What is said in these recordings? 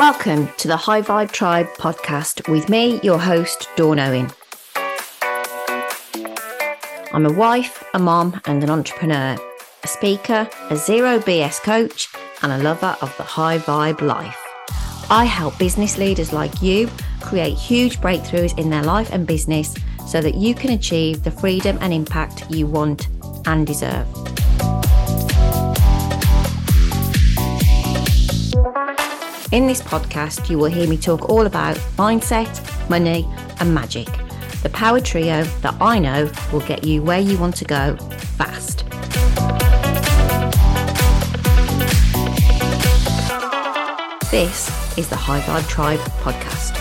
Welcome to the High Vibe Tribe podcast with me, your host, Dawn Owen. I'm a wife, a mom, and an entrepreneur, a speaker, a zero BS coach, and a lover of the high vibe life. I help business leaders like you create huge breakthroughs in their life and business so that you can achieve the freedom and impact you want and deserve. In this podcast, you will hear me talk all about mindset, money, and magic. The power trio that I know will get you where you want to go fast. This is the High Vibe Tribe podcast.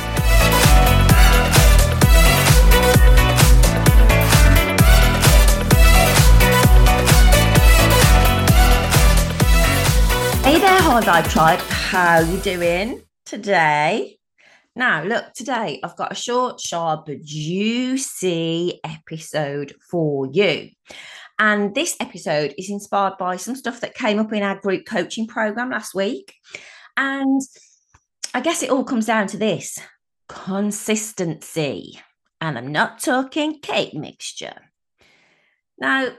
Hey there, High Vibe Tribe. How you doing today? Now, look, today I've got a short, sharp, but juicy episode for you. And this episode is inspired by some stuff that came up in our group coaching program last week. And I guess it all comes down to this: consistency. And I'm not talking cake mixture. Now,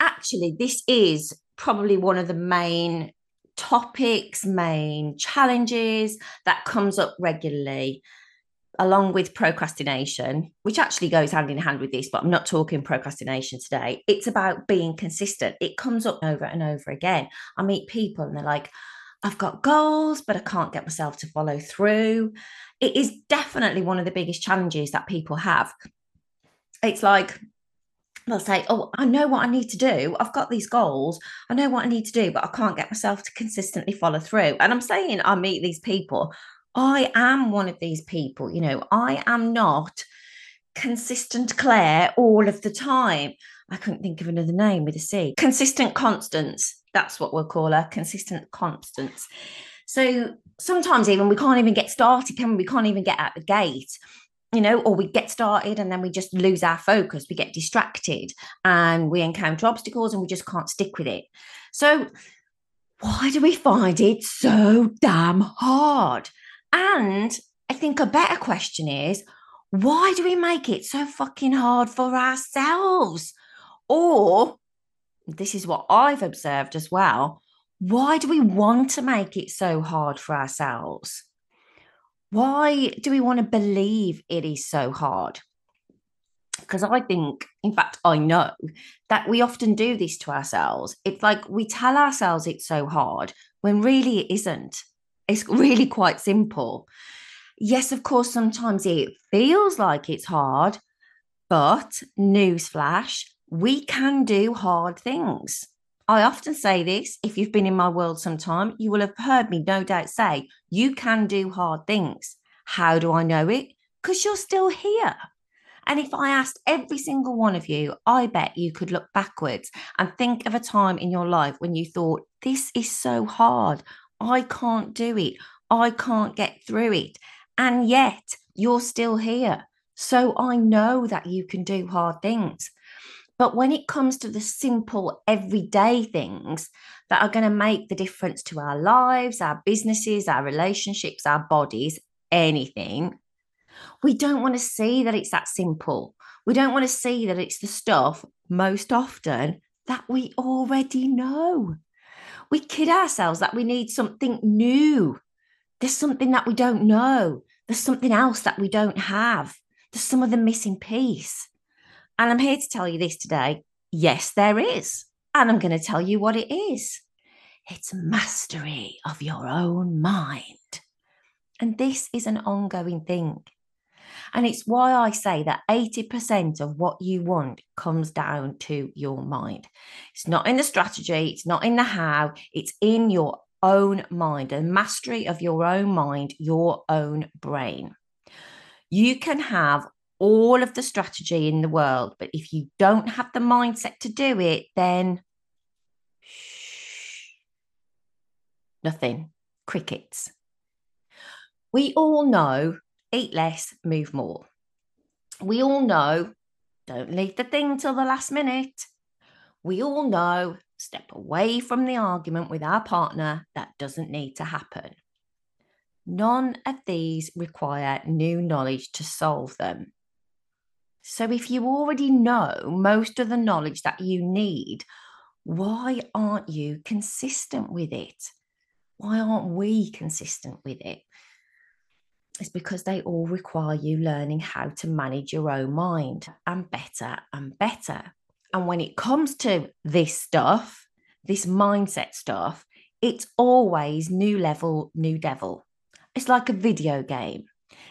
actually, this is probably one of the main topics, main challenges that comes up regularly, along with procrastination, which actually goes hand in hand with this, but I'm not talking procrastination today. It's about being consistent. It comes up over and over again. I meet people and they're like, I've got goals, but I can't get myself to follow through. It is definitely one of the biggest challenges that people have. It's like, they'll say, oh, I know what I need to do. I've got these goals. I know what I need to do, but I can't get myself to consistently follow through. And I'm saying I meet these people. I am one of these people. You know, I am not consistent Claire all of the time. I couldn't think of another name with a C. Consistent Constance. That's what we'll call her. Consistent Constance. So sometimes even we can't even get started, can we? We can't even get out the gate. You know, or we get started and then we just lose our focus, we get distracted and we encounter obstacles and we just can't stick with it. So why do we find it so damn hard? And I think a better question is, why do we make it so fucking hard for ourselves? Or, this is what I've observed as well, why do we want to make it so hard for ourselves? Why do we want to believe it is so hard? Because I think, in fact, I know that we often do this to ourselves. It's like we tell ourselves it's so hard when really it isn't. It's really quite simple. Yes, of course, sometimes it feels like it's hard, but newsflash, we can do hard things. I often say this, if you've been in my world sometime, you will have heard me no doubt say, you can do hard things. How do I know it? Because you're still here. And if I asked every single one of you, I bet you could look backwards and think of a time in your life when you thought, this is so hard. I can't do it. I can't get through it. And yet you're still here. So I know that you can do hard things. But when it comes to the simple everyday things that are going to make the difference to our lives, our businesses, our relationships, our bodies, anything, we don't want to see that it's that simple. We don't want to see that it's the stuff most often that we already know. We kid ourselves that we need something new. There's something that we don't know. There's something else that we don't have. There's some of the missing piece. And I'm here to tell you this today. Yes, there is. And I'm going to tell you what it is. It's mastery of your own mind. And this is an ongoing thing. And it's why I say that 80% of what you want comes down to your mind. It's not in the strategy. It's not in the how. It's in your own mind. The mastery of your own mind, your own brain. You can have all of the strategy in the world, but if you don't have the mindset to do it, then nothing. Crickets. We all know, eat less, move more. We all know, don't leave the thing till the last minute. We all know, step away from the argument with our partner that doesn't need to happen. None of these require new knowledge to solve them. So if you already know most of the knowledge that you need, why aren't you consistent with it? Why aren't we consistent with it? It's because they all require you learning how to manage your own mind and better and better. And when it comes to this stuff, this mindset stuff, it's always new level, new devil. It's like a video game.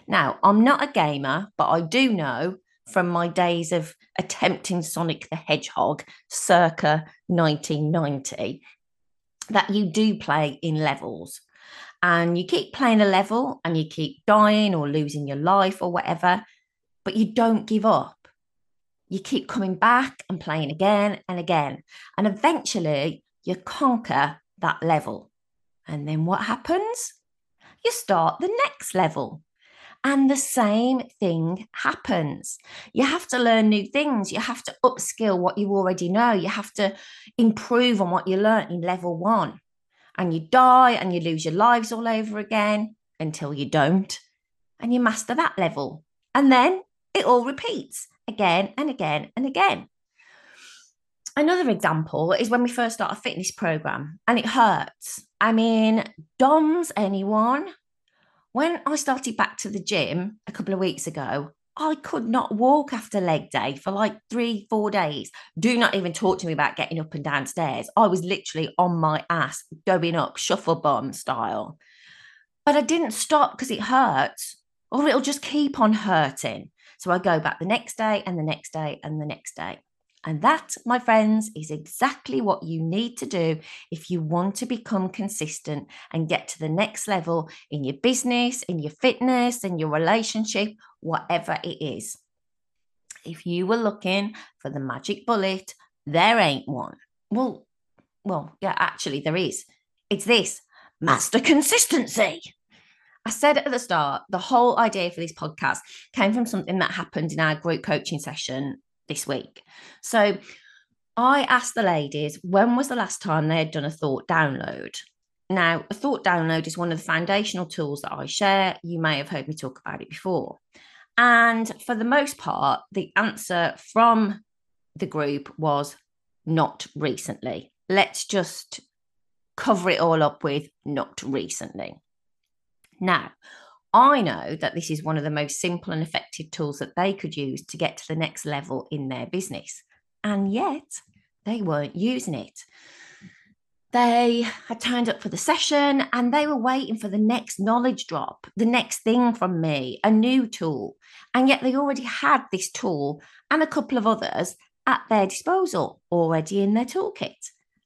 Now, I'm not a gamer, but I do know from my days of attempting Sonic the Hedgehog circa 1990 that you do play in levels. And you keep playing a level and you keep dying or losing your life or whatever, but you don't give up. You keep coming back and playing again and again. And eventually you conquer that level. And then what happens? You start the next level and the same thing happens. You have to learn new things. You have to upskill what you already know. You have to improve on what you learned in level one, and you die and you lose your lives all over again until you don't and you master that level. And then it all repeats again and again and again. Another example is when we first start a fitness program and it hurts. I mean, DOMS, anyone? When I started back to the gym a couple of weeks ago, I could not walk after leg day for like 3-4 days. Do not even talk to me about getting up and downstairs. I was literally on my ass, going up, shuffle bomb style. But I didn't stop because it hurts, or it'll just keep on hurting. So I go back the next day and the next day and the next day. And that, my friends, is exactly what you need to do if you want to become consistent and get to the next level in your business, in your fitness, in your relationship, whatever it is. If you were looking for the magic bullet, there ain't one. Well, yeah, actually there is. It's this: master consistency. I said at the start, the whole idea for this podcast came from something that happened in our group coaching session this week. So I asked the ladies, when was the last time they had done a thought download? Now, a thought download is one of the foundational tools that I share. You may have heard me talk about it before. And for the most part, the answer from the group was not recently. Let's just cover it all up with not recently. Now, I know that this is one of the most simple and effective tools that they could use to get to the next level in their business. And yet they weren't using it. They had turned up for the session and they were waiting for the next knowledge drop, the next thing from me, a new tool. And yet they already had this tool and a couple of others at their disposal, already in their toolkit,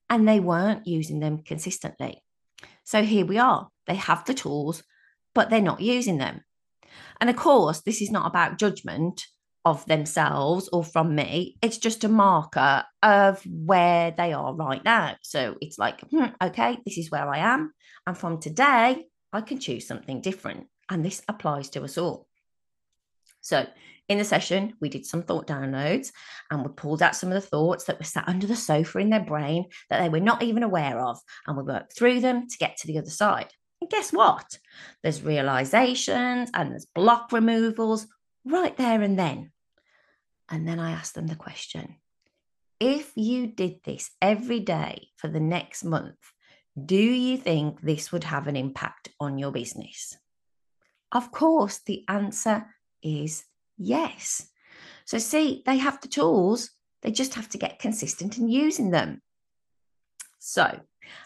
and they weren't using them consistently. So here we are. They have the tools, but they're not using them. And of course, this is not about judgment of themselves or from me. It's just a marker of where they are right now. So it's like, okay, this is where I am. And from today, I can choose something different. And this applies to us all. So in the session, we did some thought downloads and we pulled out some of the thoughts that were sat under the sofa in their brain that they were not even aware of. And we worked through them to get to the other side. And guess what? There's realizations and there's block removals right there and then. And then I asked them the question, if you did this every day for the next month, do you think this would have an impact on your business? Of course, the answer is yes. So see, they have the tools. They just have to get consistent in using them. So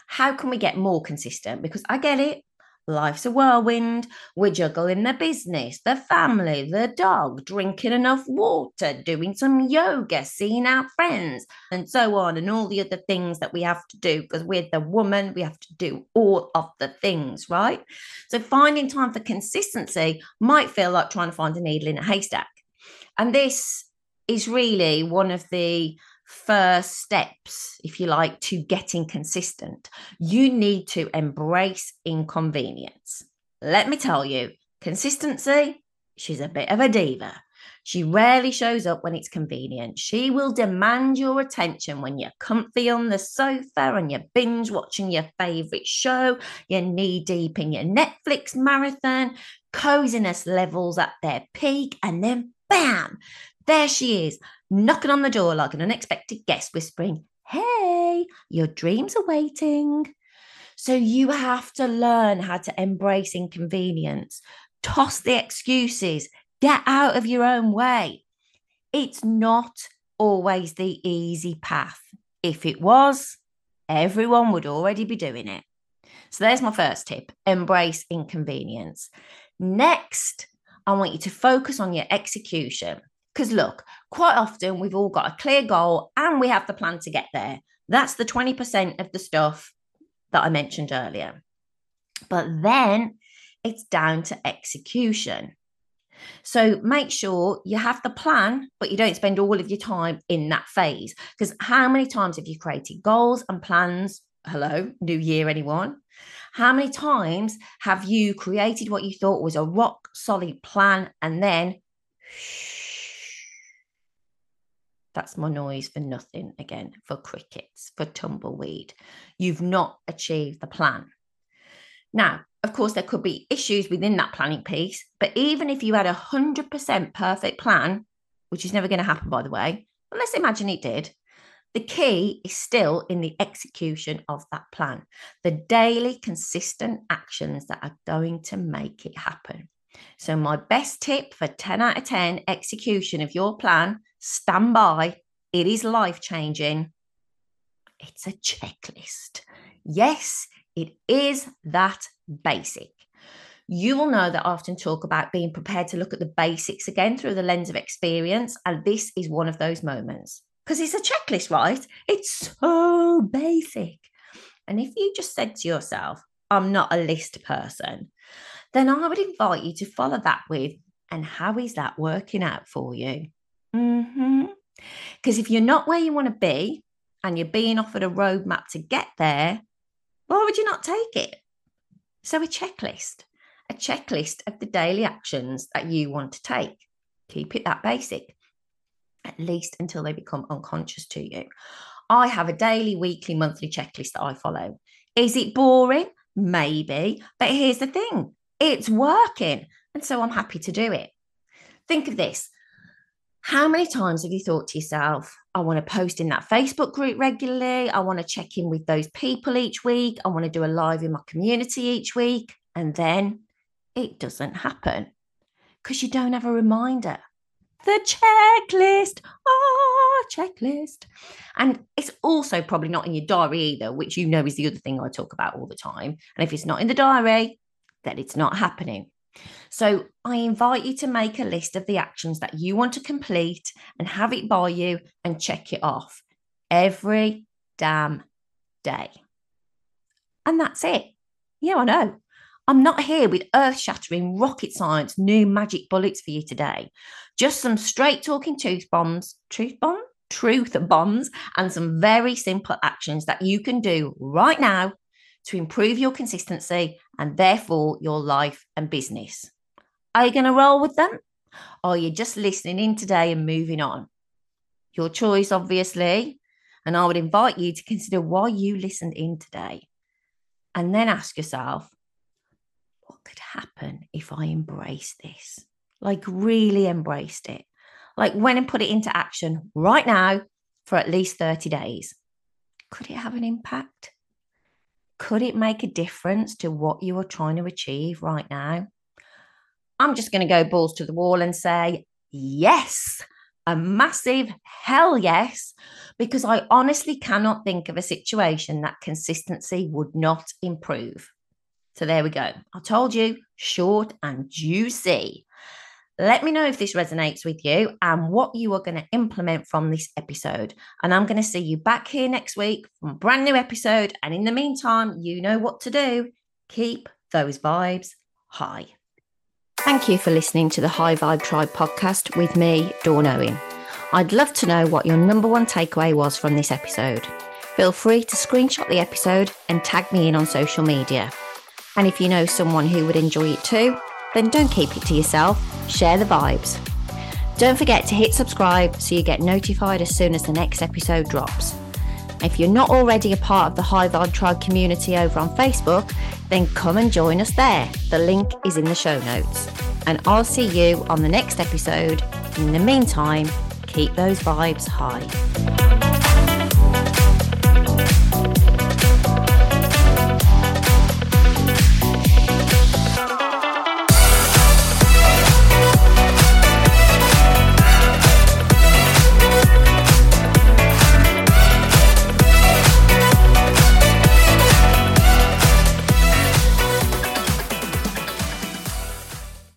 how can we get more consistent? Because I get it. Life's a whirlwind. We're juggling the business, the family, the dog, drinking enough water, doing some yoga, seeing our friends, and so on, and all the other things that we have to do because we're the woman. We have to do all of the things, right? So finding time for consistency might feel like trying to find a needle in a haystack. And this is really one of the first steps, if you like, to getting consistent. You need to embrace inconvenience. Let me tell you, consistency, she's a bit of a diva. She rarely shows up when it's convenient. She will demand your attention when you're comfy on the sofa and you're binge watching your favourite show, you're knee deep in your Netflix marathon, coziness levels at their peak, and then bam, there she is, knocking on the door like an unexpected guest, whispering, "Hey, your dreams are waiting." So you have to learn how to embrace inconvenience, toss the excuses, get out of your own way. It's not always the easy path. If it was, everyone would already be doing it. So there's my first tip, embrace inconvenience. Next, I want you to focus on your execution. Because look, quite often we've all got a clear goal and we have the plan to get there. That's the 20% of the stuff that I mentioned earlier. But then it's down to execution. So make sure you have the plan, but you don't spend all of your time in that phase. Because how many times have you created goals and plans? Hello, new year, anyone? How many times have you created what you thought was a rock solid plan and then... That's my noise for nothing again, for crickets, for tumbleweed. You've not achieved the plan. Now, of course, there could be issues within that planning piece, but even if you had 100% perfect plan, which is never going to happen, by the way, but let's imagine it did, the key is still in the execution of that plan, the daily consistent actions that are going to make it happen. So my best tip for 10 out of 10 execution of your plan, stand by. It is life-changing. It's a checklist. Yes, it is that basic. You will know that I often talk about being prepared to look at the basics again through the lens of experience, and this is one of those moments. Because it's a checklist, right? It's so basic. And if you just said to yourself, I'm not a list person, then I would invite you to follow that with, and how is that working out for you? Because if you're not where you want to be and you're being offered a roadmap to get there, why would you not take it? So a checklist of the daily actions that you want to take. Keep it that basic, at least until they become unconscious to you. I have a daily, weekly, monthly checklist that I follow. Is it boring? Maybe, but here's the thing. It's working. And so I'm happy to do it. Think of this. How many times have you thought to yourself, I want to post in that Facebook group regularly. I want to check in with those people each week. I want to do a live in my community each week. And then it doesn't happen because you don't have a reminder. The checklist. Oh, checklist. And it's also probably not in your diary either, which you know is the other thing I talk about all the time. And if it's not in the diary, then it's not happening. So I invite you to make a list of the actions that you want to complete and have it by you and check it off every damn day. And that's it. Yeah, I know. I'm not here with earth-shattering rocket science, new magic bullets for you today. Just some straight-talking truth bombs, and some very simple actions that you can do right now to improve your consistency and therefore your life and business. Are you going to roll with them? Or are you just listening in today and moving on? Your choice, obviously. And I would invite you to consider why you listened in today. And then ask yourself, what could happen if I embrace this? Like really embraced it. Like went and put it into action right now for at least 30 days. Could it have an impact? Could it make a difference to what you are trying to achieve right now? I'm just going to go balls to the wall and say, yes, a massive hell yes, because I honestly cannot think of a situation that consistency would not improve. So there we go. I told you, short and juicy. Let me know if this resonates with you and what you are going to implement from this episode. And I'm going to see you back here next week for a brand new episode. And in the meantime, you know what to do. Keep those vibes high. Thank you for listening to the High Vibe Tribe podcast with me, Dawn Owen. I'd love to know what your number one takeaway was from this episode. Feel free to screenshot the episode and tag me in on social media. And if you know someone who would enjoy it too, then don't keep it to yourself. Share the vibes. Don't forget to hit subscribe so you get notified as soon as the next episode drops. If you're not already a part of the High Vibe Tribe community over on Facebook, then come and join us there. The link is in the show notes. And I'll see you on the next episode. In the meantime, keep those vibes high.